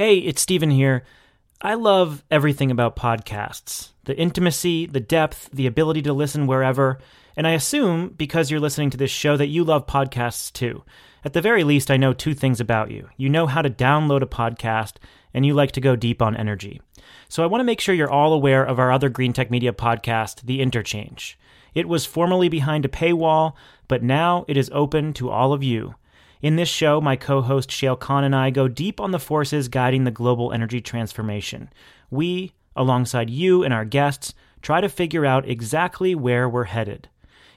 Hey, it's Stephen here. I love everything about podcasts. The intimacy, the depth, the ability to listen wherever. And I assume, because you're listening to this show, that you love podcasts too. At the very least, I know two things about you. You know how to download a podcast, and you like to go deep on energy. So I want to make sure you're all aware of our other Green Tech Media podcast, The Interchange. It was formerly behind a paywall, but now it is open to all of you. In this show, my co-host Shayle Kann and I go deep on the forces guiding the global energy transformation. We, alongside you and our guests, try to figure out exactly where we're headed.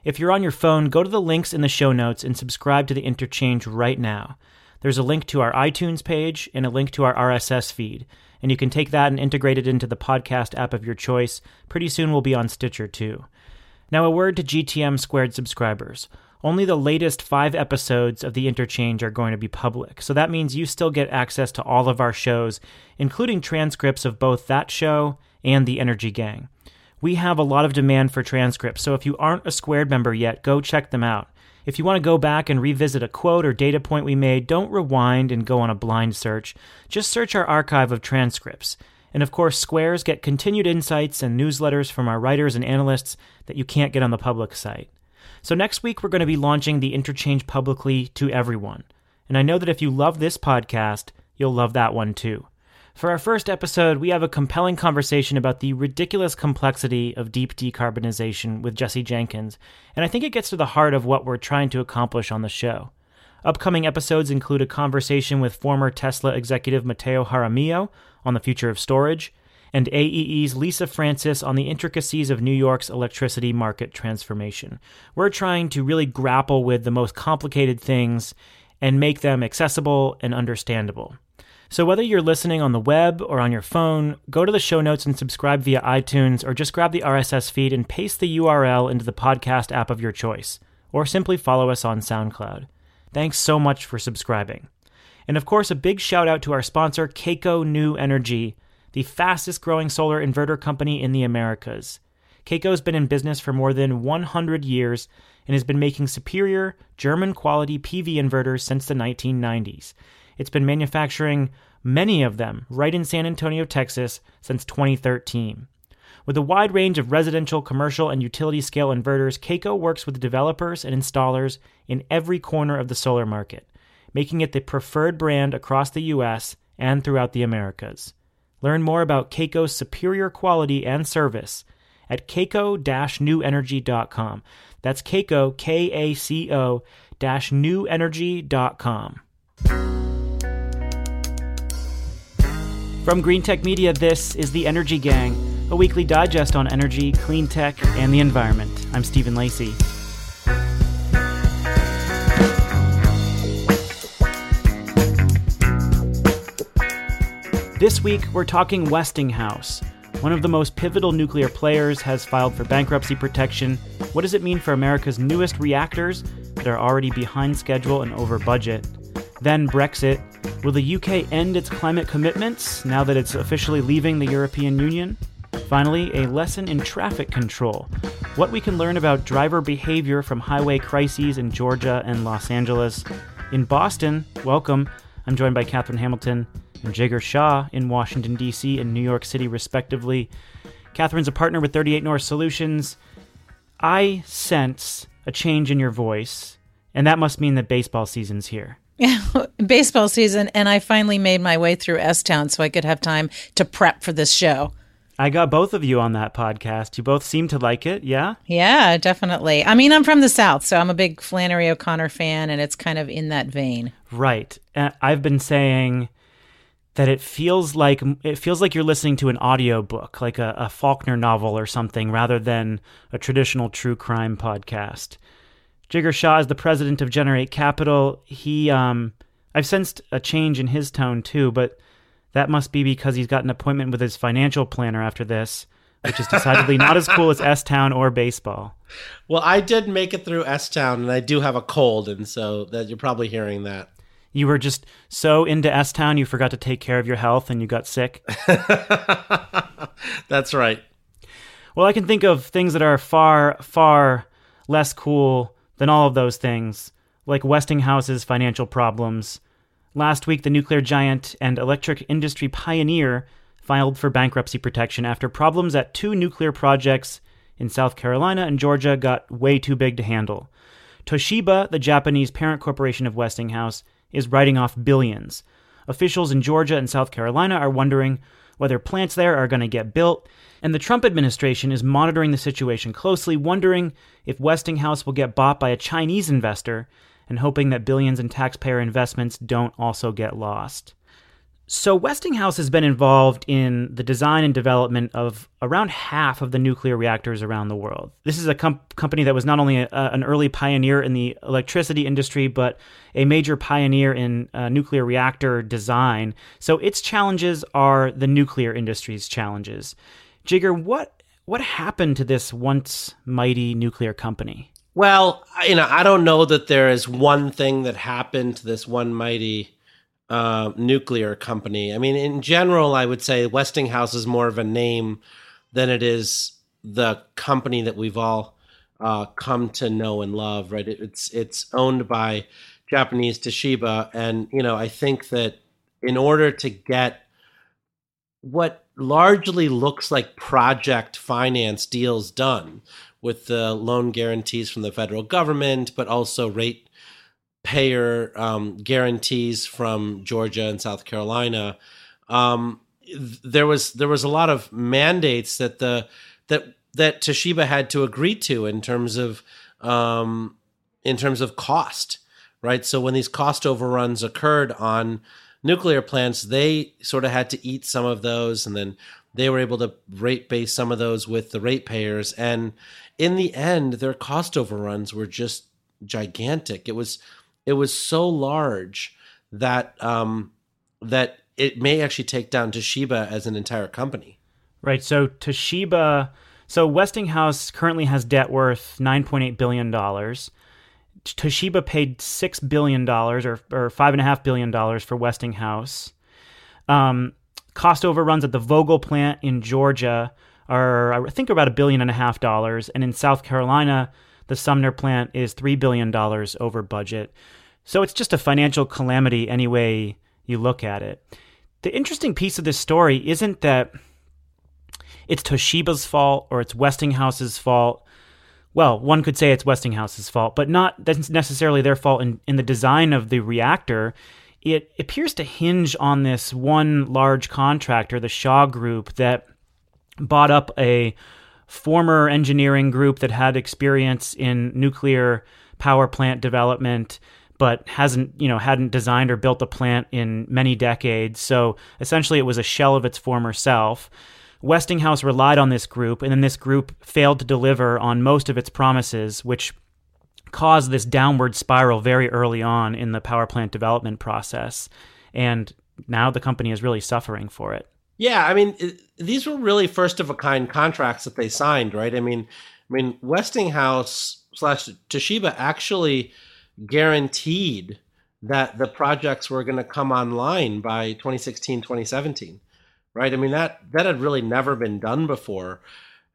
If you're on your phone, go to the links in the show notes and subscribe to The Interchange right now. There's a link to our iTunes page and a link to our RSS feed, and you can take that and integrate it into the podcast app of your choice. Pretty soon we'll be on Stitcher too. Now a word to GTM Squared subscribers. Only the latest 5 episodes of The Interchange are going to be public, so that means you still get access to all of our shows, including transcripts of both that show and The Energy Gang. We have a lot of demand for transcripts, so if you aren't a Squared member yet, go check them out. If you want to go back and revisit a quote or data point we made, don't rewind and go on a blind search. Just search our archive of transcripts. And of course, Squares get continued insights and newsletters from our writers and analysts that you can't get on the public site. So next week, we're going to be launching The Interchange publicly to everyone. And I know that if you love this podcast, you'll love that one too. For our first episode, we have a compelling conversation about the ridiculous complexity of deep decarbonization with Jesse Jenkins, and I think it gets to the heart of what we're trying to accomplish on the show. Upcoming episodes include a conversation with former Tesla executive Mateo Jaramillo on the future of storage, and AEE's Lisa Francis on the intricacies of New York's electricity market transformation. We're trying to really grapple with the most complicated things and make them accessible and understandable. So whether you're listening on the web or on your phone, go to the show notes and subscribe via iTunes, or just grab the RSS feed and paste the URL into the podcast app of your choice, or simply follow us on SoundCloud. Thanks so much for subscribing. And of course, a big shout out to our sponsor, KACO New Energy, the fastest growing solar inverter company in the Americas. KACO's been in business for more than 100 years and has been making superior German quality PV inverters since the 1990s. It's been manufacturing many of them right in San Antonio, Texas since 2013. With a wide range of residential, commercial, and utility-scale inverters, KACO works with developers and installers in every corner of the solar market, making it the preferred brand across the U.S. and throughout the Americas. Learn more about KACO's superior quality and service at kaco-newenergy.com. That's KACO, K-A-C-O, -newenergy.com. From Green Tech Media, this is The Energy Gang, a weekly digest on energy, clean tech, and the environment. I'm Stephen Lacey. This week, we're talking Westinghouse. One of the most pivotal nuclear players has filed for bankruptcy protection. What does it mean for America's newest reactors that are already behind schedule and over budget? Then Brexit. Will the UK end its climate commitments now that it's officially leaving the European Union? Finally, a lesson in traffic control. What we can learn about driver behavior from highway crises in Georgia and Los Angeles. In Boston, welcome. I'm joined by Catherine Hamilton and Jigar Shah in Washington, D.C. and New York City, respectively. Catherine's a partner with 38 North Solutions. I sense a change in your voice, and that must mean that baseball season's here. Baseball season, and I finally made my way through S-Town so I could have time to prep for this show. I got both of you on that podcast. You both seem to like it, yeah? Yeah, definitely. I mean, I'm from the South, so I'm a big Flannery O'Connor fan, and it's kind of in that vein. Right. I've been saying that it feels like you're listening to an audiobook, like a Faulkner novel or something, rather than a traditional true crime podcast. Jigar Shah is the president of Generate Capital. He, I've sensed a change in his tone too, but that must be because he's got an appointment with his financial planner after this, which is decidedly not as cool as S-Town or baseball. Well, I did make it through S-Town, and I do have a cold, and so that you're probably hearing that. You were just so into S-Town, you forgot to take care of your health, and you got sick. That's right. Well, I can think of things that are far, far less cool than all of those things, like Westinghouse's financial problems, Last week, the nuclear giant and electric industry pioneer filed for bankruptcy protection after problems at two nuclear projects in South Carolina and Georgia got way too big to handle. Toshiba, the Japanese parent corporation of Westinghouse, is writing off billions. Officials in Georgia and South Carolina are wondering whether plants there are going to get built, and the Trump administration is monitoring the situation closely, wondering if Westinghouse will get bought by a Chinese investor and hoping that billions in taxpayer investments don't also get lost. So Westinghouse has been involved in the design and development of around half of the nuclear reactors around the world. This is a company that was not only an early pioneer in the electricity industry, but a major pioneer in nuclear reactor design. So its challenges are the nuclear industry's challenges. Jigar, what happened to this once mighty nuclear company? Well, I don't know that there is one thing that happened to this one mighty nuclear company. I mean, in general, I would say Westinghouse is more of a name than it is the company that we've all come to know and love, right? It's owned by Japanese Toshiba. And, I think that in order to get what largely looks like project finance deals done with the loan guarantees from the federal government, but also rate payer guarantees from Georgia and South Carolina, there was a lot of mandates that that Toshiba had to agree to in terms of cost, right? So when these cost overruns occurred on nuclear plants, they sort of had to eat some of those, and then they were able to rate base some of those with the ratepayers. And in the end, their cost overruns were just gigantic. It was so large that that it may actually take down Toshiba as an entire company. Right. So Toshiba. So Westinghouse currently has debt worth $9.8 billion. Toshiba paid $6 billion or $5.5 billion for Westinghouse. Cost overruns at the Vogtle plant in Georgia are, I think, about $1.5 billion. And in South Carolina, the Sumner plant is $3 billion over budget. So it's just a financial calamity any way you look at it. The interesting piece of this story isn't that it's Toshiba's fault or it's Westinghouse's fault. Well, one could say it's Westinghouse's fault, but not that's necessarily their fault in the design of the reactor. It appears to hinge on this one large contractor, the Shaw Group, that bought up a former engineering group that had experience in nuclear power plant development, but hadn't designed or built a plant in many decades. So essentially it was a shell of its former self. Westinghouse relied on this group, and then this group failed to deliver on most of its promises, which caused this downward spiral very early on in the power plant development process. And now the company is really suffering for it. Yeah, I mean, these were really first-of-a-kind contracts that they signed, right? I mean, Westinghouse/Toshiba actually guaranteed that the projects were going to come online by 2016, 2017, right? I mean, that had really never been done before.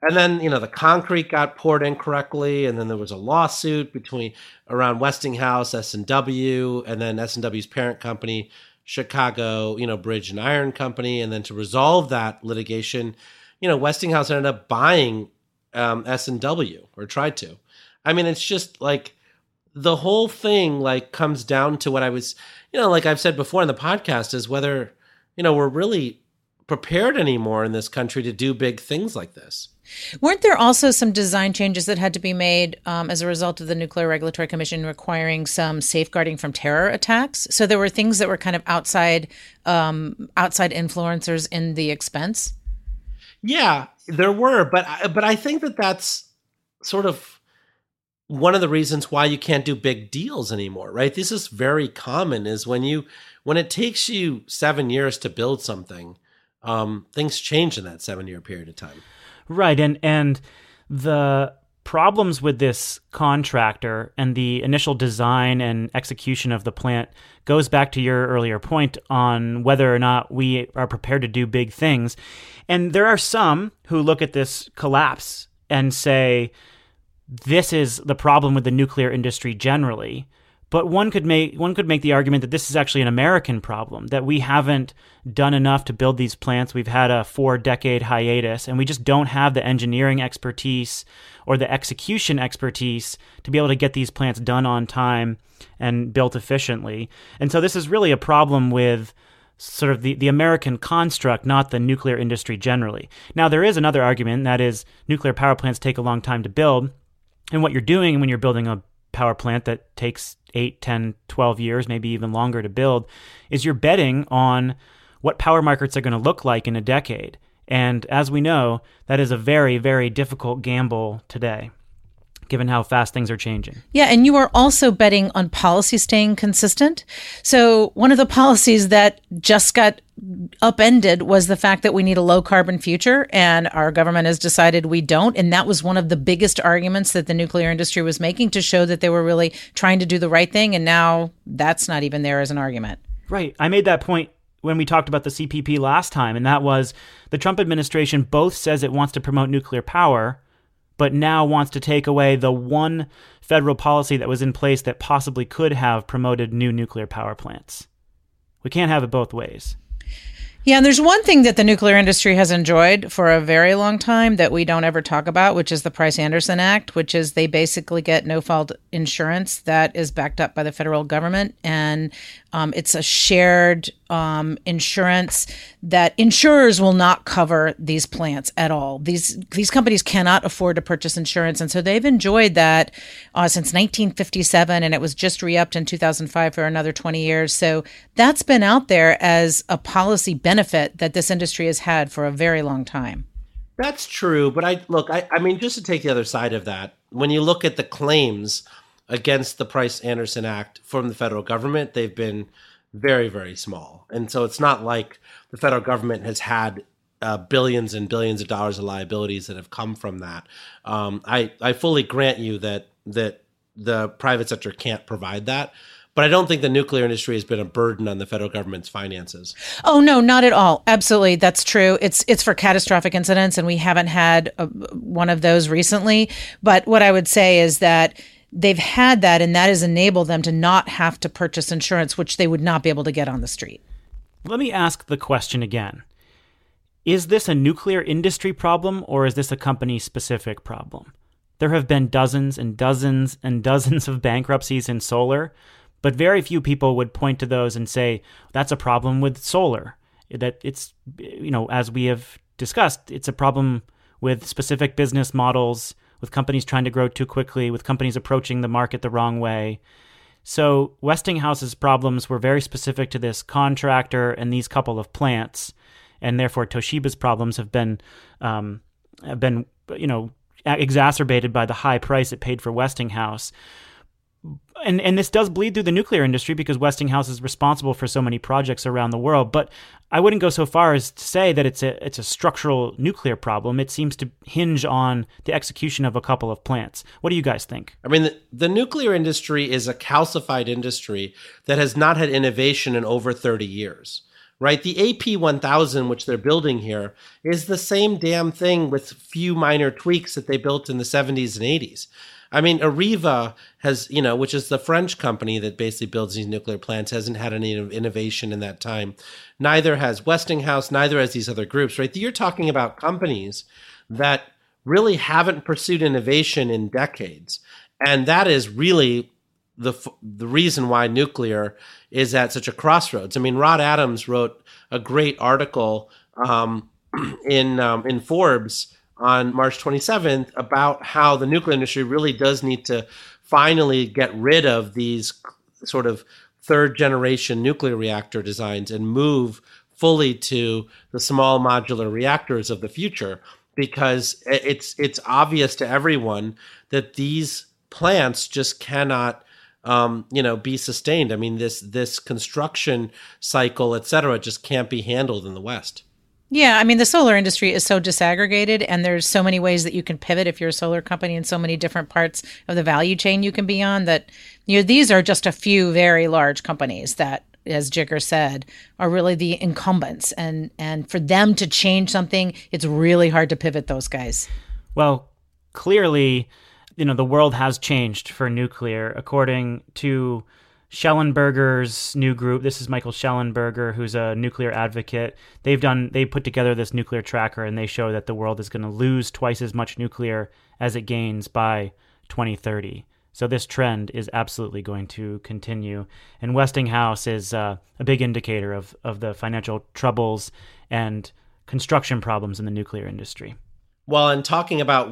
And then, the concrete got poured incorrectly, and then there was a lawsuit around Westinghouse, S&W, and then S&W's parent company, Chicago, Bridge and Iron Company. And then to resolve that litigation, Westinghouse ended up buying S&W, or tried to. I mean, it's just like the whole thing comes down to what I was, like I've said before in the podcast, is whether, we're really prepared anymore in this country to do big things like this. Weren't there also some design changes that had to be made as a result of the Nuclear Regulatory Commission requiring some safeguarding from terror attacks? So there were things that were kind of outside influencers in the expense? Yeah, there were. But I think that's sort of one of the reasons why you can't do big deals anymore, right? This is very common, is when it takes you 7 years to build something, things change in that 7-year period of time. Right, and the problems with this contractor and the initial design and execution of the plant goes back to your earlier point on whether or not we are prepared to do big things. And there are some who look at this collapse and say, this is the problem with the nuclear industry generally. But one could make the argument that this is actually an American problem, that we haven't done enough to build these plants. We've had a 4-decade hiatus, and we just don't have the engineering expertise or the execution expertise to be able to get these plants done on time and built efficiently. And so this is really a problem with sort of the American construct, not the nuclear industry generally. Now, there is another argument, that is nuclear power plants take a long time to build. And what you're doing when you're building a power plant that takes 8, 10, 12 years, maybe even longer to build, is you're betting on what power markets are going to look like in a decade. And as we know, that is a very, very difficult gamble today, given how fast things are changing. Yeah, and you are also betting on policy staying consistent. So one of the policies that just got upended was the fact that we need a low carbon future, and our government has decided we don't. And that was one of the biggest arguments that the nuclear industry was making to show that they were really trying to do the right thing. And now that's not even there as an argument. Right. I made that point when we talked about the CPP last time, and that was the Trump administration both says it wants to promote nuclear power, but now wants to take away the one federal policy that was in place that possibly could have promoted new nuclear power plants. We can't have it both ways. Yeah, and there's one thing that the nuclear industry has enjoyed for a very long time that we don't ever talk about, which is the Price-Anderson Act, which is they basically get no-fault insurance that is backed up by the federal government. And it's a shared insurance that insurers will not cover these plants at all. These companies cannot afford to purchase insurance. And so they've enjoyed that since 1957, and it was just re-upped in 2005 for another 20 years. So that's been out there as a policy benefit that this industry has had for a very long time. That's true. But I mean, just to take the other side of that, when you look at the claims against the Price-Anderson Act from the federal government, they've been very, very small. And so it's not like the federal government has had billions and billions of dollars of liabilities that have come from that. I fully grant you that the private sector can't provide that. But I don't think the nuclear industry has been a burden on the federal government's finances. Oh, no, not at all. Absolutely. That's true. It's for catastrophic incidents, and we haven't had one of those recently. But what I would say is that they've had that, and that has enabled them to not have to purchase insurance, which they would not be able to get on the street. Let me ask the question again. Is this a nuclear industry problem, or is this a company-specific problem? There have been dozens and dozens and dozens of bankruptcies in solar, but very few people would point to those and say, that's a problem with solar. That it's, you know, as we have discussed, it's a problem with specific business models, with companies trying to grow too quickly, with companies approaching the market the wrong way. So Westinghouse's problems were very specific to this contractor and these couple of plants, and therefore Toshiba's problems have been, you know, exacerbated by the high price it paid for Westinghouse. And this does bleed through the nuclear industry because Westinghouse is responsible for so many projects around the world. But I wouldn't go so far as to say that it's a structural nuclear problem. It seems to hinge on the execution of a couple of plants. What do you guys think? I mean, the nuclear industry is a calcified industry that has not had innovation in over 30 years, right? The AP-1000, which they're building here, is the same damn thing with few minor tweaks that they built in the 70s and 80s. I mean, Areva has, you know, which is the French company that basically builds these nuclear plants, hasn't had any innovation in that time. Neither has Westinghouse, neither has these other groups, right? You're talking about companies that really haven't pursued innovation in decades. And that is really the reason why nuclear is at such a crossroads. I mean, Rod Adams wrote a great article in Forbes on March 27th about how the nuclear industry really does need to finally get rid of these sort of third generation nuclear reactor designs and move fully to the small modular reactors of the future, because it's obvious to everyone that these plants just cannot be sustained. I mean, this construction cycle, et cetera, just can't be handled in the West. Yeah, I mean, the solar industry is so disaggregated, and there's so many ways that you can pivot if you're a solar company, and so many different parts of the value chain you can be on, that, you know, these are just a few very large companies that, as Jigger said, are really the incumbents. And for them to change something, it's really hard to pivot those guys. Well, clearly, you know, the world has changed for nuclear. According to Schellenberger's new group, this is Michael Schellenberger, who's a nuclear advocate. They put together this nuclear tracker, and they show that the world is going to lose twice as much nuclear as it gains by 2030. So this trend is absolutely going to continue. And Westinghouse is a big indicator of the financial troubles and construction problems in the nuclear industry. Well, and talking about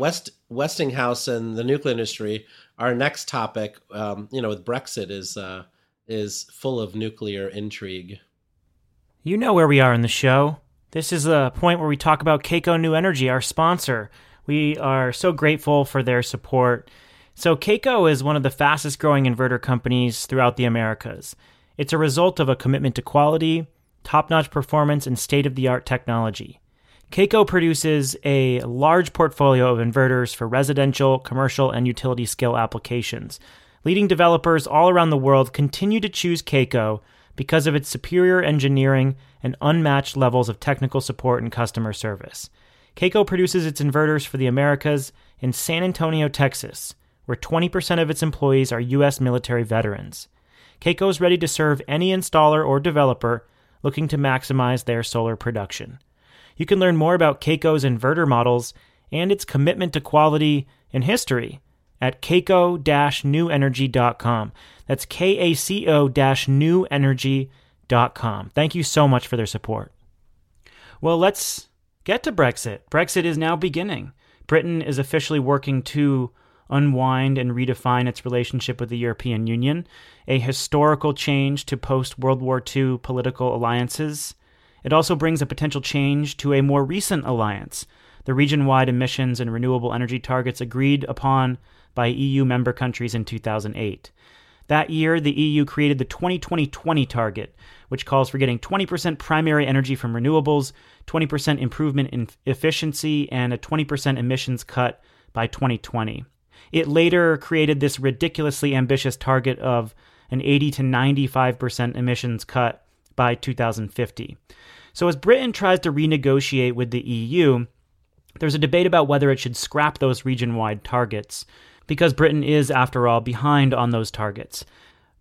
Westinghouse and the nuclear industry, our next topic, with Brexit, is full of nuclear intrigue. You know where we are in the show. This is the point where we talk about KACO New Energy, our sponsor. We are so grateful for their support. So KACO is one of the fastest growing inverter companies throughout the Americas. It's a result of a commitment to quality, top-notch performance, and state-of-the-art technology. KACO produces a large portfolio of inverters for residential, commercial, and utility-scale applications. Leading developers all around the world continue to choose KACO because of its superior engineering and unmatched levels of technical support and customer service. KACO produces its inverters for the Americas in San Antonio, Texas, where 20% of its employees are U.S. military veterans. KACO is ready to serve any installer or developer looking to maximize their solar production. You can learn more about KACO's inverter models and its commitment to quality and history at kako-newenergy.com. That's kako-newenergy.com. Thank you so much for their support. Well, let's get to Brexit. Brexit is now beginning. Britain is officially working to unwind and redefine its relationship with the European Union, a historical change to post-World War II political alliances. It also brings a potential change to a more recent alliance, the region-wide emissions and renewable energy targets agreed upon by EU member countries in 2008. That year, the EU created the 20-20-20 target, which calls for getting 20% primary energy from renewables, 20% improvement in efficiency, and a 20% emissions cut by 2020. It later created this ridiculously ambitious target of an 80 to 95% emissions cut by 2050. So as Britain tries to renegotiate with the EU, there's a debate about whether it should scrap those region-wide targets, because Britain is, after all, behind on those targets.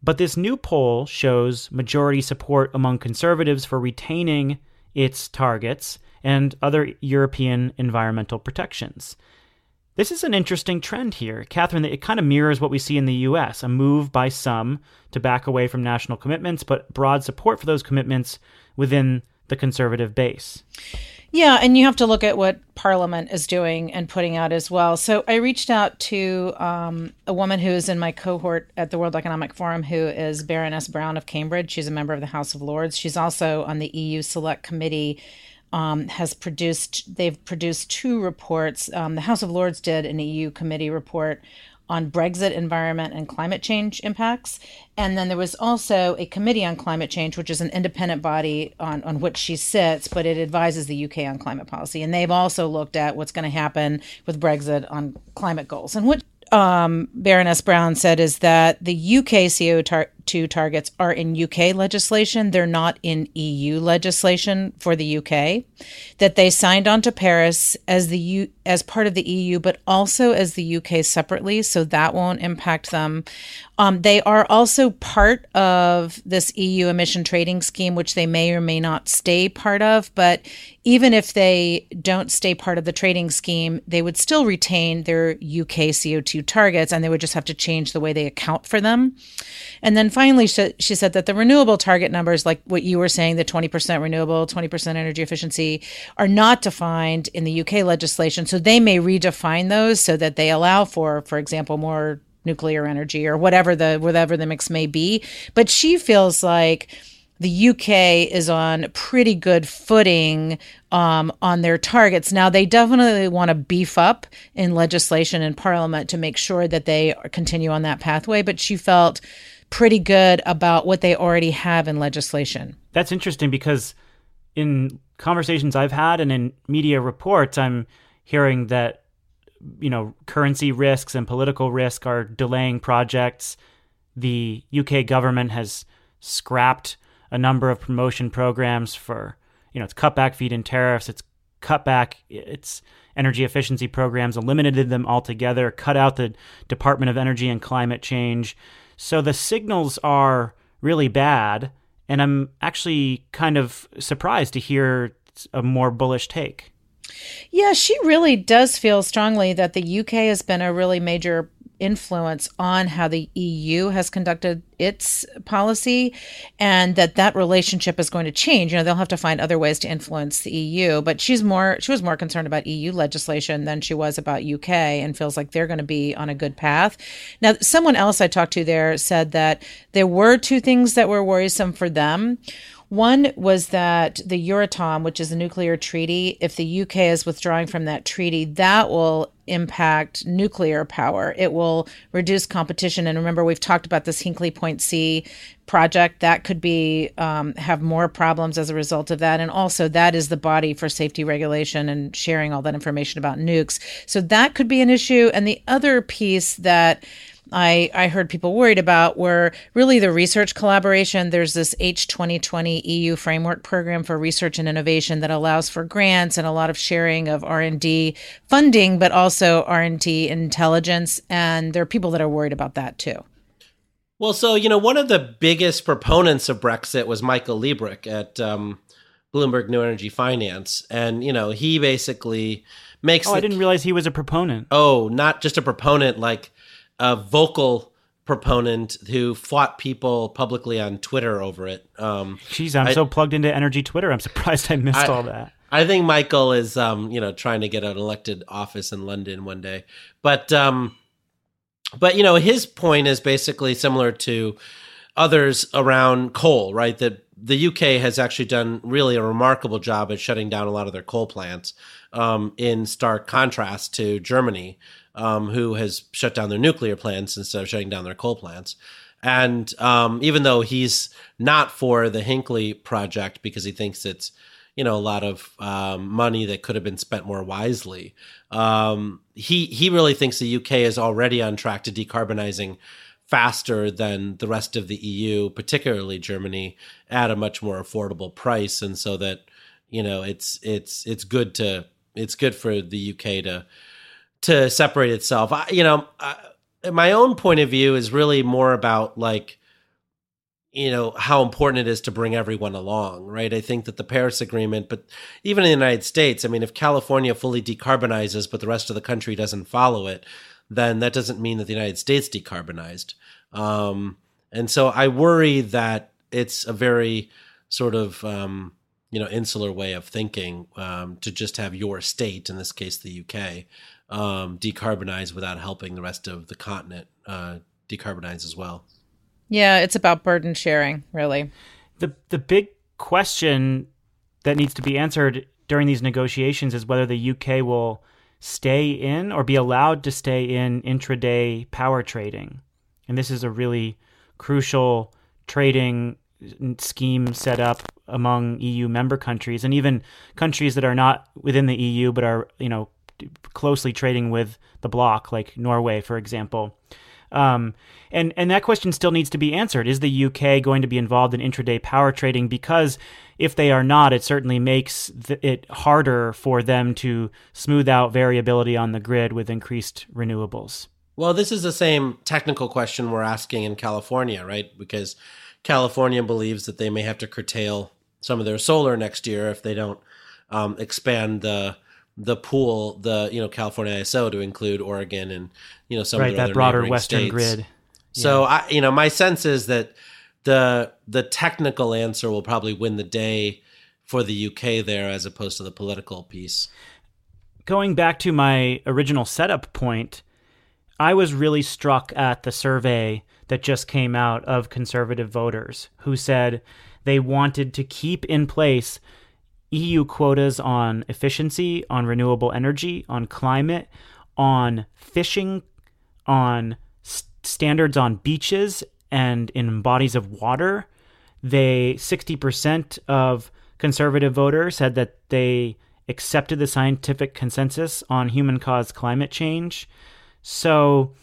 But this new poll shows majority support among conservatives for retaining its targets and other European environmental protections. This is an interesting trend here, Catherine. It kind of mirrors what we see in the U.S., a move by some to back away from national commitments, but broad support for those commitments within the conservative base. Yeah, and you have to look at what Parliament is doing and putting out as well. So I reached out to a woman who is in my cohort at the World Economic Forum, who is Baroness Brown of Cambridge. She's a member of the House of Lords. She's also on the EU Select Committee. They've produced two reports. The House of Lords did an EU committee report on Brexit, environment, and climate change impacts. And then there was also a committee on climate change, which is an independent body on which she sits, but it advises the UK on climate policy. And they've also looked at what's going to happen with Brexit on climate goals. And what Baroness Brown said is that the UK CO2 targets are in UK legislation. They're not in EU legislation for the UK, that they signed on to Paris as part of the EU, but also as the UK separately, so that won't impact them. They are also part of this EU emission trading scheme, which they may or may not stay part of, but even if they don't stay part of the trading scheme, they would still retain their UK CO2 targets, and they would just have to change the way they account for them. And then finally, she said that the renewable target numbers, like what you were saying, the 20% renewable, 20% energy efficiency, are not defined in the UK legislation. So they may redefine those so that they allow for example, more nuclear energy or whatever the mix may be. But she feels like the UK is on pretty good footing on their targets. Now, they definitely want to beef up in legislation and Parliament to make sure that they continue on that pathway. But she felt pretty good about what they already have in legislation. That's interesting, because in conversations I've had and in media reports, I'm hearing that, you know, currency risks and political risk are delaying projects. The UK government has scrapped a number of promotion programs for, you know, it's cut back feed-in tariffs, it's cut back its energy efficiency programs, eliminated them altogether, cut out the Department of Energy and Climate Change. So the signals are really bad, and I'm actually kind of surprised to hear a more bullish take. Yeah, she really does feel strongly that the UK has been a really major influence on how the EU has conducted its policy, and that relationship is going to change. You know, they'll have to find other ways to influence the EU, but she was more concerned about EU legislation than she was about UK, and feels like they're going to be on a good path. Now, someone else I talked to there said that there were two things that were worrisome for them. One was that the Euratom, which is a nuclear treaty, if the UK is withdrawing from that treaty, that will impact nuclear power. It will reduce competition. And remember, we've talked about this Hinkley Point C project. That could be have more problems as a result of that. And also, that is the body for safety regulation and sharing all that information about nukes. So that could be an issue. And the other piece that I heard people worried about were really the research collaboration. There's this H2020 EU framework program for research and innovation that allows for grants and a lot of sharing of R&D funding, but also R&D intelligence. And there are people that are worried about that too. Well, so, you know, one of the biggest proponents of Brexit was Michael Liebrich at Bloomberg New Energy Finance. And, you know, he basically makes... I didn't realize he was a proponent. Oh, not just a proponent, like a vocal proponent who fought people publicly on Twitter over it. Jeez, I'm so plugged into energy Twitter. I'm surprised I missed all that. I think Michael is, trying to get an elected office in London one day. But you know, his point is basically similar to others around coal, right? That the UK has actually done really a remarkable job at shutting down a lot of their coal plants, in stark contrast to Germany, who has shut down their nuclear plants instead of shutting down their coal plants. And even though he's not for the Hinkley project because he thinks it's, you know, a lot of money that could have been spent more wisely, he really thinks the UK is already on track to decarbonizing faster than the rest of the EU, particularly Germany, at a much more affordable price. And so that, you know, it's good for the UK to separate itself. My own point of view is really more about, like, you know, how important it is to bring everyone along, right? I think that the Paris Agreement, but even in the United States, I mean, if California fully decarbonizes, but the rest of the country doesn't follow it, then that doesn't mean that the United States decarbonized. And so I worry that it's a very sort of, insular way of thinking, to just have your state, in this case, the UK, decarbonize without helping the rest of the continent decarbonize as well. Yeah, it's about burden sharing, really. The big question that needs to be answered during these negotiations is whether the UK will stay in or be allowed to stay in intraday power trading. And this is a really crucial trading scheme set up among EU member countries, and even countries that are not within the EU but are, you know, closely trading with the bloc, like Norway, for example. And that question still needs to be answered. Is the UK going to be involved in intraday power trading? Because if they are not, it certainly makes it harder for them to smooth out variability on the grid with increased renewables. Well, this is the same technical question we're asking in California, right? Because California believes that they may have to curtail some of their solar next year if they don't expand the pool, California ISO to include Oregon and, you know, some of the other broader Western grid. So yeah. My sense is that the technical answer will probably win the day for the UK there, as opposed to the political piece. Going back to my original setup point, I was really struck at the survey that just came out of conservative voters who said they wanted to keep in place EU quotas on efficiency, on renewable energy, on climate, on fishing, on standards on beaches and in bodies of water. 60% of conservative voters said that they accepted the scientific consensus on human-caused climate change. So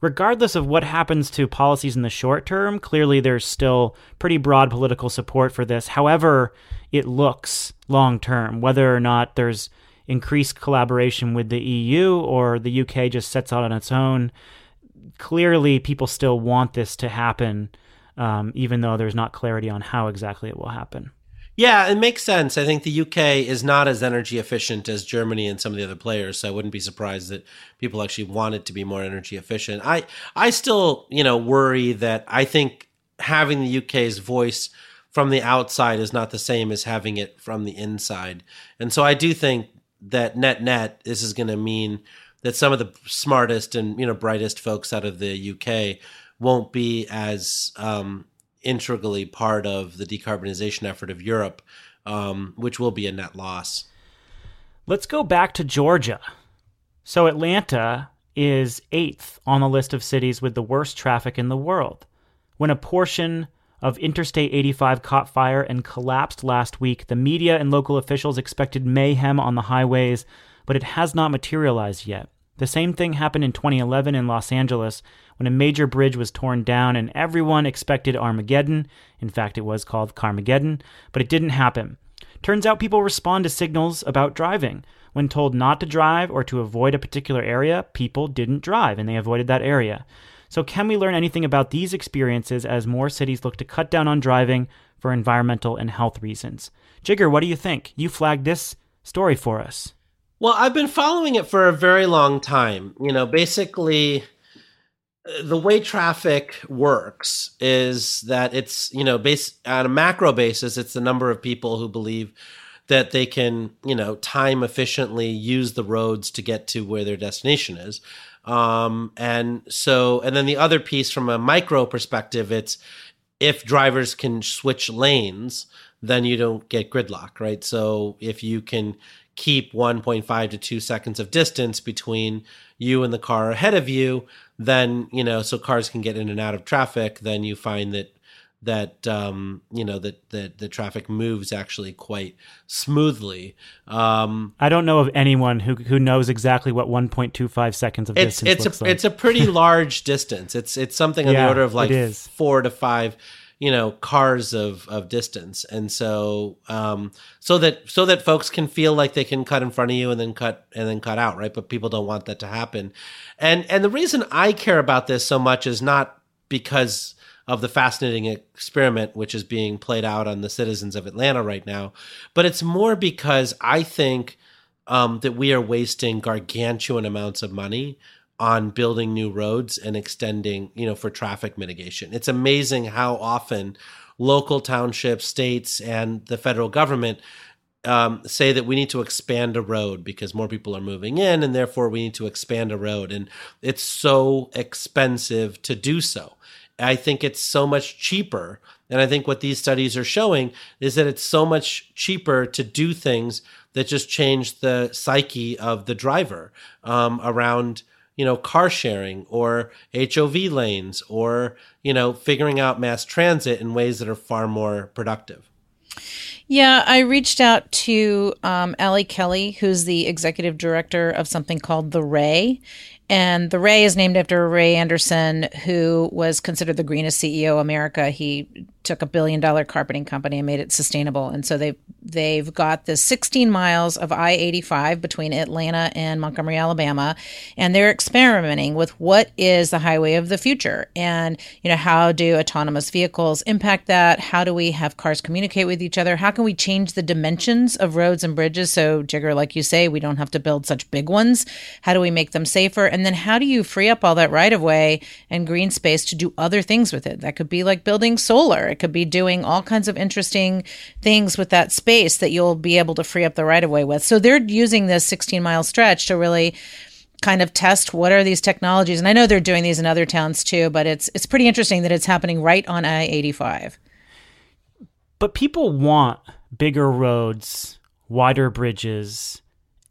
regardless of what happens to policies in the short term, clearly there's still pretty broad political support for this, however it looks long term, whether or not there's increased collaboration with the EU or the UK just sets out on its own. Clearly, people still want this to happen, even though there's not clarity on how exactly it will happen. Yeah, it makes sense. I think the UK is not as energy efficient as Germany and some of the other players, so I wouldn't be surprised that people actually want it to be more energy efficient. I still, worry that I think having the UK's voice from the outside is not the same as having it from the inside. And so I do think that net, this is going to mean that some of the smartest and brightest folks out of the UK won't be as integrally part of the decarbonization effort of Europe, which will be a net loss. Let's go back to Georgia. So Atlanta is 8th on the list of cities with the worst traffic in the world. When a portion of Interstate 85 caught fire and collapsed last week, the media and local officials expected mayhem on the highways, but it has not materialized yet. The same thing happened in 2011 in Los Angeles when a major bridge was torn down and everyone expected Armageddon. In fact, it was called Carmageddon, but it didn't happen. Turns out people respond to signals about driving. When told not to drive or to avoid a particular area, people didn't drive and they avoided that area. So can we learn anything about these experiences as more cities look to cut down on driving for environmental and health reasons? Jigger, what do you think? You flagged this story for us. Well, I've been following it for a very long time. Basically, the way traffic works is that it's, based on a macro basis, it's the number of people who believe that they can, time efficiently use the roads to get to where their destination is. And then the other piece from a micro perspective, it's if drivers can switch lanes, then you don't get gridlock, right? So if you can keep 1.5 to 2 seconds of distance between you and the car ahead of you, then, so cars can get in and out of traffic, then you find that the traffic moves actually quite smoothly. I don't know of anyone who knows exactly what 1.25 seconds of distance looks like. It's a pretty large distance. It's something on the order of like 4 to 5, cars of distance. And so, so that folks can feel like they can cut in front of you and then cut out, right? But people don't want that to happen. And the reason I care about this so much is not because of the fascinating experiment which is being played out on the citizens of Atlanta right now. But it's more because I think that we are wasting gargantuan amounts of money on building new roads and extending, for traffic mitigation. It's amazing how often local townships, states, and the federal government say that we need to expand a road because more people are moving in, and therefore we need to expand a road. And it's so expensive to do so. I think it's so much cheaper, and I think what these studies are showing is that it's so much cheaper to do things that just change the psyche of the driver around, car sharing or HOV lanes or, figuring out mass transit in ways that are far more productive. Yeah, I reached out to Allie Kelly, who's the executive director of something called The Ray. And The Ray is named after Ray Anderson, who was considered the greenest CEO of America. He took $1 billion carpeting company and made it sustainable. And so they've got this 16 miles of I-85 between Atlanta and Montgomery, Alabama, and they're experimenting with what is the highway of the future. And, how do autonomous vehicles impact that? How do we have cars communicate with each other? How can we change the dimensions of roads and bridges? So, Jigger, like you say, we don't have to build such big ones. How do we make them safer? And then how do you free up all that right-of-way and green space to do other things with it? That could be like building solar. It could be doing all kinds of interesting things with that space that you'll be able to free up the right-of-way with. So they're using this 16-mile stretch to really kind of test what are these technologies. And I know they're doing these in other towns too, but it's pretty interesting that it's happening right on I-85. But people want bigger roads, wider bridges,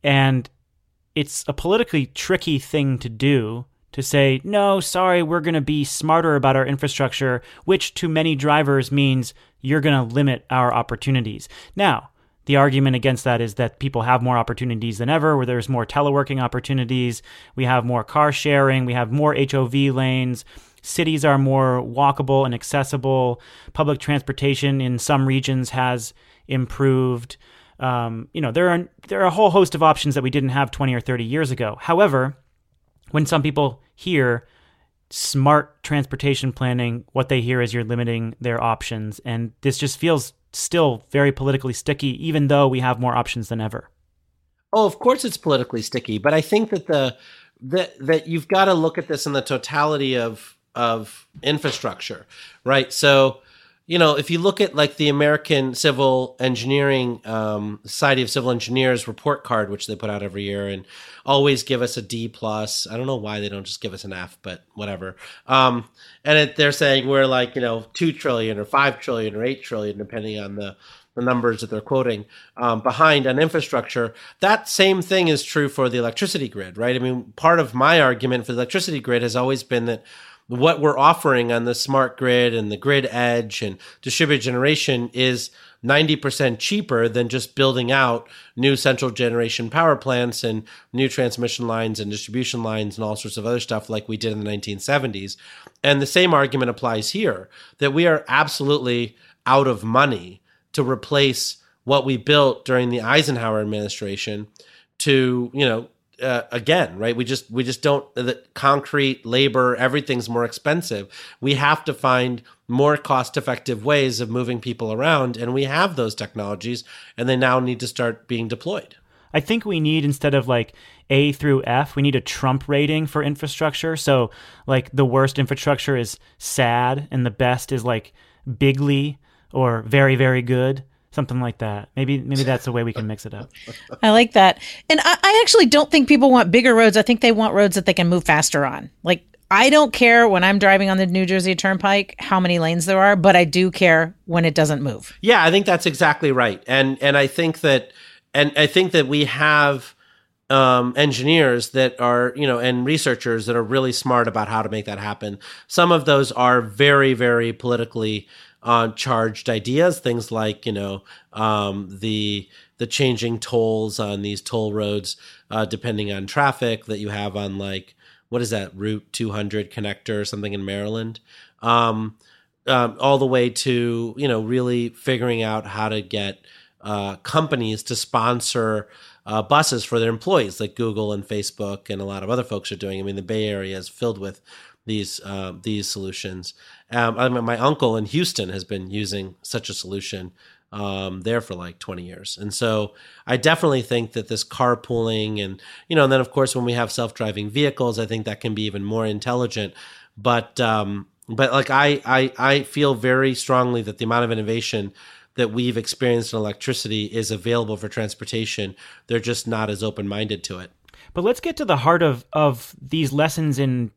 and it's a politically tricky thing to do, to say, no, sorry, we're going to be smarter about our infrastructure, which to many drivers means you're going to limit our opportunities. Now, The argument against that is that people have more opportunities than ever, where there's more teleworking opportunities, we have more car sharing, we have more HOV lanes, cities are more walkable and accessible, public transportation in some regions has improved. There are a whole host of options that we didn't have 20 or 30 years ago. However, when some people hear smart transportation planning, what they hear is you're limiting their options. And this just feels still very politically sticky, even though we have more options than ever. Oh, of course it's politically sticky. But I think that that you've got to look at this in the totality of infrastructure, right? So, you know, if you look at like the American Civil Engineering, Society of Civil Engineers report card, which they put out every year and always give us a D+. I don't know why they don't just give us an F, but whatever. They're saying we're like, you know, 2 trillion or 5 trillion or 8 trillion, depending on the numbers that they're quoting, behind on infrastructure. That same thing is true for the electricity grid, right? I mean, part of my argument for the electricity grid has always been that what we're offering on the smart grid and the grid edge and distributed generation is 90% cheaper than just building out new central generation power plants and new transmission lines and distribution lines and all sorts of other stuff like we did in the 1970s. And the same argument applies here, that we are absolutely out of money to replace what we built during the Eisenhower administration to, you know, again, right? We just don't, the concrete, labor, everything's more expensive. We have to find more cost-effective ways of moving people around, and we have those technologies, and they now need to start being deployed. I think we need, instead of like A through F, we need a Trump rating for infrastructure. So like the worst infrastructure is sad, and the best is like bigly or very, very good. Something like that. Maybe that's the way we can mix it up. I like that. And I actually don't think people want bigger roads. I think they want roads that they can move faster on. Like, I don't care when I'm driving on the New Jersey Turnpike how many lanes there are, but I do care when it doesn't move. Yeah, I think that's exactly right. And I think that we have engineers that are, you know, and researchers that are really smart about how to make that happen. Some of those are very, very politically charged ideas, things like, you know, the changing tolls on these toll roads depending on traffic that you have on, like, what is that, Route 200 connector or something in Maryland, all the way to, you know, really figuring out how to get companies to sponsor buses for their employees, like Google and Facebook and a lot of other folks are doing. I mean, the Bay Area is filled with these solutions. I mean, my uncle in Houston has been using such a solution there for like 20 years. And so I definitely think that this carpooling and, you know, and then of course, when we have self-driving vehicles, I think that can be even more intelligent. But like, I feel very strongly that the amount of innovation that we've experienced in electricity is available for transportation. They're just not as open-minded to it. But let's get to the heart of these lessons in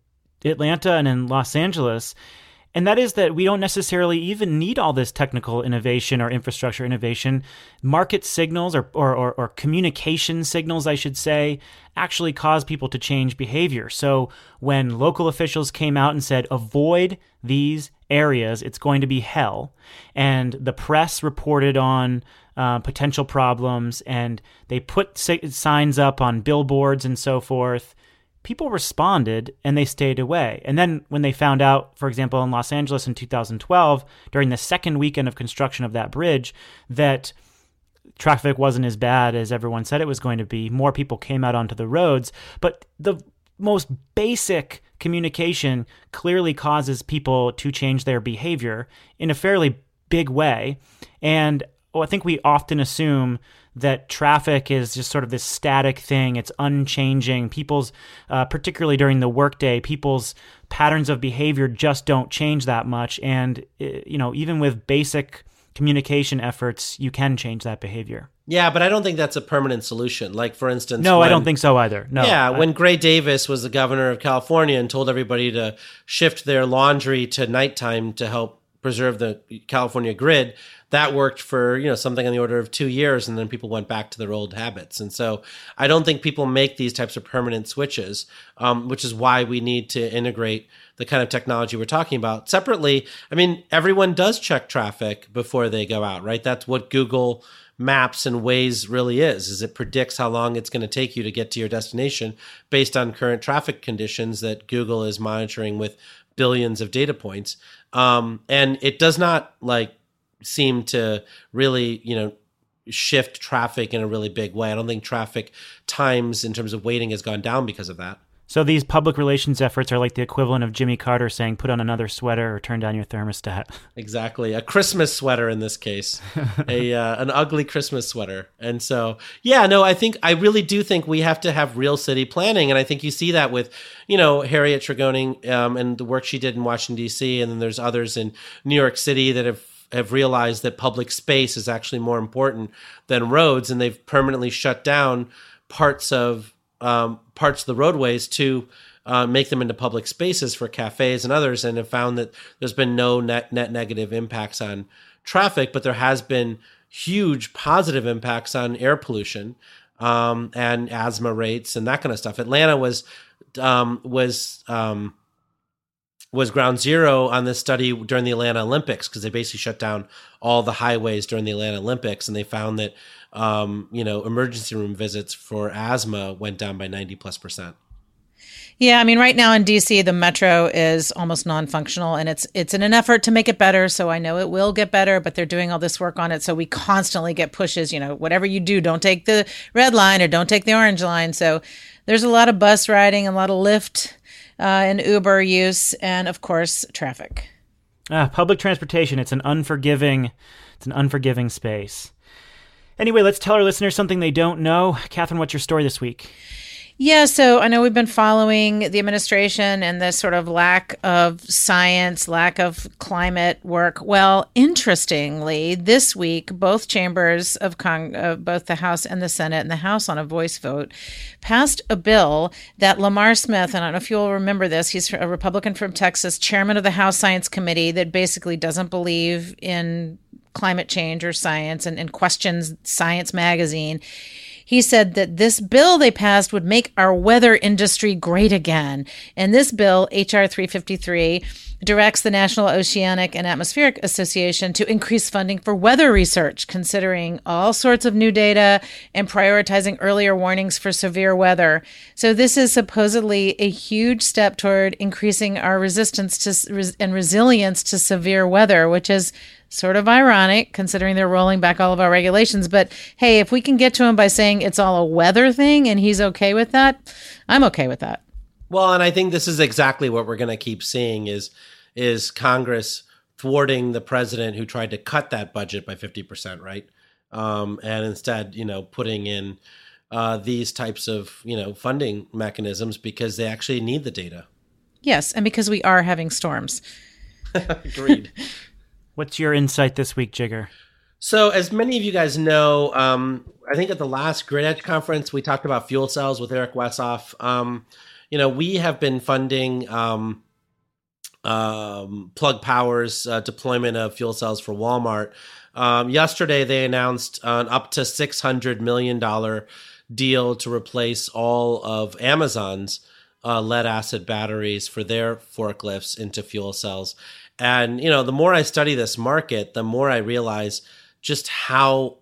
Atlanta and in Los Angeles. And that is that we don't necessarily even need all this technical innovation or infrastructure innovation. Market signals or communication signals, I should say, actually cause people to change behavior. So when local officials came out and said, avoid these areas, it's going to be hell, and the press reported on potential problems, and they put signs up on billboards and so forth, people responded and they stayed away. And then when they found out, for example, in Los Angeles in 2012, during the second weekend of construction of that bridge, that traffic wasn't as bad as everyone said it was going to be, more people came out onto the roads. But the most basic communication clearly causes people to change their behavior in a fairly big way. And I think we often assume that traffic is just sort of this static thing. It's unchanging. People's, particularly during the workday, people's patterns of behavior just don't change that much. And, you know, even with basic communication efforts, you can change that behavior. Yeah, but I don't think that's a permanent solution. Like, for instance... No, I don't think so either. No. Yeah, when Gray Davis was the governor of California and told everybody to shift their laundry to nighttime to help preserve the California grid, that worked for, you know, something on the order of 2 years, and then people went back to their old habits. And so I don't think people make these types of permanent switches, which is why we need to integrate the kind of technology we're talking about separately. I mean, everyone does check traffic before they go out, right? That's what Google Maps and Waze really is it predicts how long it's going to take you to get to your destination based on current traffic conditions that Google is monitoring with billions of data points. And it does not seem to really, shift traffic in a really big way. I don't think traffic times in terms of waiting has gone down because of that. So these public relations efforts are like the equivalent of Jimmy Carter saying, put on another sweater or turn down your thermostat. Exactly. A Christmas sweater in this case, an ugly Christmas sweater. And so, I really do think we have to have real city planning. And I think you see that with, Harriet Tregoning and the work she did in Washington, D.C. And then there's others in New York City that have realized that public space is actually more important than roads. And they've permanently shut down parts of the roadways to make them into public spaces for cafes and others, and have found that there's been no net negative impacts on traffic, but there has been huge positive impacts on air pollution and asthma rates and that kind of stuff. Atlanta was ground zero on this study during the Atlanta Olympics because they basically shut down all the highways during the Atlanta Olympics, and they found that emergency room visits for asthma went down by 90%+. Yeah, right now in DC, the metro is almost non-functional, and it's in an effort to make it better. So I know it will get better, but they're doing all this work on it. So we constantly get pushes, whatever you do, don't take the red line or don't take the orange line. So there's a lot of bus riding, a lot of Lyft and Uber use, and of course, traffic. Public transportation, it's an unforgiving space. Anyway, let's tell our listeners something they don't know. Catherine, what's your story this week? Yeah, so I know we've been following the administration and this sort of lack of science, lack of climate work. Well, interestingly, this week, both chambers of both the House and the Senate, and the House on a voice vote, passed a bill that Lamar Smith, and I don't know if you'll remember this, he's a Republican from Texas, chairman of the House Science Committee, that basically doesn't believe in climate change or science and questions Science Magazine. He said that this bill they passed would make our weather industry great again. And this bill, H.R. 353, directs the National Oceanic and Atmospheric Association to increase funding for weather research, considering all sorts of new data and prioritizing earlier warnings for severe weather. So this is supposedly a huge step toward increasing our resistance to and resilience to severe weather, which is sort of ironic considering they're rolling back all of our regulations. But hey, if we can get to him by saying it's all a weather thing and he's okay with that, I'm okay with that. Well, and I think this is exactly what we're going to keep seeing is Congress thwarting the president who tried to cut that budget by 50%, right? And instead, putting in these types of, funding mechanisms because they actually need the data. Yes, and because we are having storms. Agreed. What's your insight this week, Jigger? So as many of you guys know, I think at the last Grid Edge conference, we talked about fuel cells with Eric Wessoff. We have been funding Plug Power's deployment of fuel cells for Walmart. Yesterday, they announced an up to $600 million deal to replace all of Amazon's lead-acid batteries for their forklifts into fuel cells. And, the more I study this market, the more I realize just how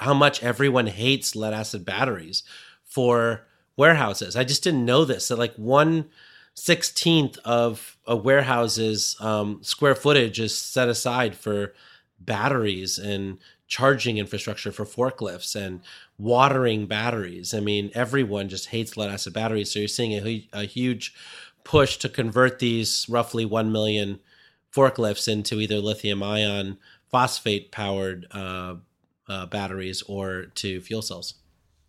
much everyone hates lead acid batteries for warehouses. I just didn't know this, that 1/16 of a warehouse's square footage is set aside for batteries and charging infrastructure for forklifts and watering batteries. Everyone just hates lead acid batteries. So you're seeing a huge push to convert these roughly 1 million forklifts into either lithium-ion phosphate-powered batteries or to fuel cells.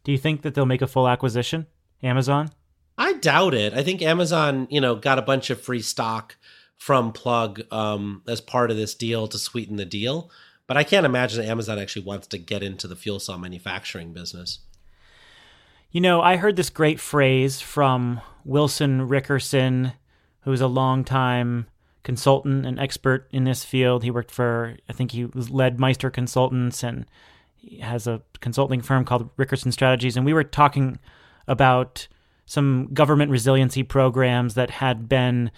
Do you think that they'll make a full acquisition, Amazon? I doubt it. I think Amazon, got a bunch of free stock from Plug as part of this deal to sweeten the deal. But I can't imagine that Amazon actually wants to get into the fuel cell manufacturing business. I heard this great phrase from Wilson Rickerson, who's a longtime consultant and expert in this field. He worked for, I think he led Meister Consultants, and he has a consulting firm called Rickerson Strategies. And we were talking about some government resiliency programs that had been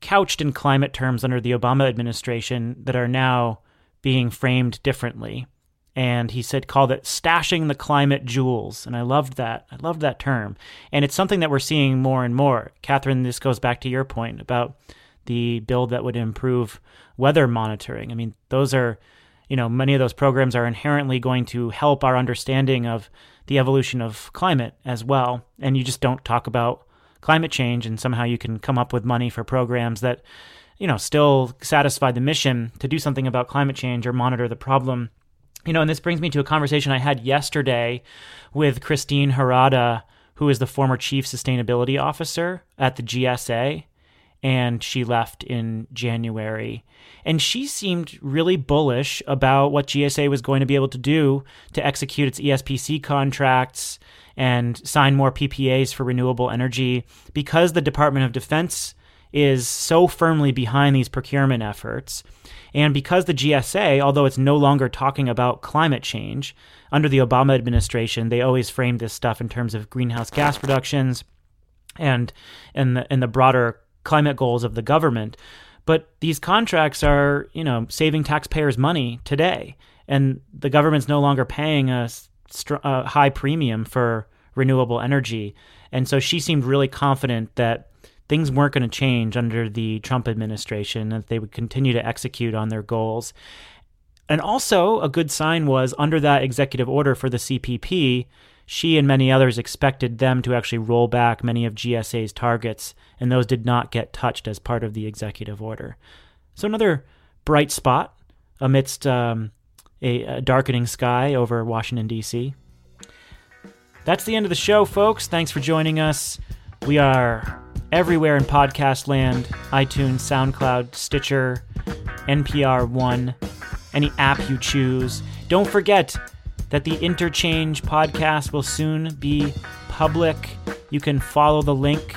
couched in climate terms under the Obama administration that are now being framed differently. And he said, called it stashing the climate jewels. And I loved that. I loved that term. And it's something that we're seeing more and more. Catherine, this goes back to your point about the bill that would improve weather monitoring. I mean, those are, you know, many of those programs are inherently going to help our understanding of the evolution of climate as well. And you just don't talk about climate change, and somehow you can come up with money for programs that, you know, still satisfy the mission to do something about climate change or monitor the problem. You know, and this brings me to a conversation I had yesterday with Christine Harada, who is the former chief sustainability officer at the GSA, and she left in January. And she seemed really bullish about what GSA was going to be able to do to execute its ESPC contracts and sign more PPAs for renewable energy, because the Department of Defense is so firmly behind these procurement efforts. And because the GSA, although it's no longer talking about climate change, under the Obama administration, they always framed this stuff in terms of greenhouse gas reductions and the broader climate goals of the government. But these contracts are, you know, saving taxpayers money today. And the government's no longer paying a high premium for renewable energy. And so she seemed really confident that things weren't going to change under the Trump administration, that they would continue to execute on their goals. And also a good sign was, under that executive order for the CPP, she and many others expected them to actually roll back many of GSA's targets, and those did not get touched as part of the executive order. So another bright spot amidst a darkening sky over Washington, D.C. That's the end of the show, folks. Thanks for joining us. We are everywhere in podcast land: iTunes, SoundCloud, Stitcher, NPR One, any app you choose. Don't forget that the Interchange podcast will soon be public. You can follow the link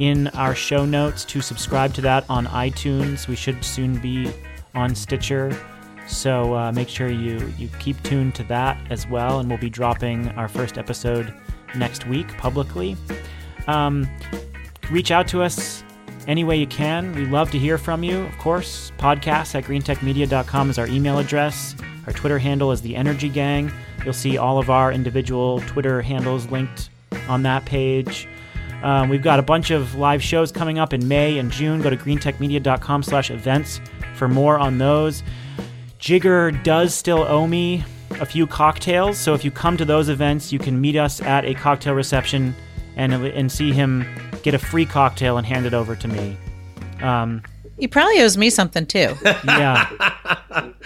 in our show notes to subscribe to that on iTunes. We should soon be on Stitcher. So make sure you keep tuned to that as well. And we'll be dropping our first episode next week publicly. Reach out to us any way you can. We love to hear from you, of course. podcast@greentechmedia.com is our email address. Our Twitter handle is The Energy Gang. You'll see all of our individual Twitter handles linked on that page. We've got a bunch of live shows coming up in May and June. Go to greentechmedia.com/events for more on those. Jigger does still owe me a few cocktails, so if you come to those events, you can meet us at a cocktail reception and see him get a free cocktail and hand it over to me. He probably owes me something too. Yeah.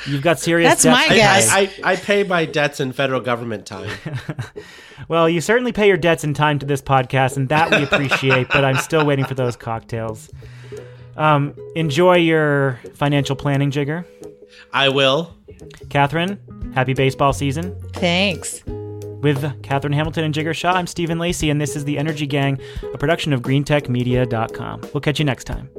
You've got serious debts. That's my guess. I pay my debts in federal government time. Well, you certainly pay your debts in time to this podcast, and that we appreciate, but I'm still waiting for those cocktails. Enjoy your financial planning, Jigger. I will. Catherine, happy baseball season. Thanks. With Catherine Hamilton and Jigger Shaw, I'm Stephen Lacey, and this is The Energy Gang, a production of GreenTechMedia.com. We'll catch you next time.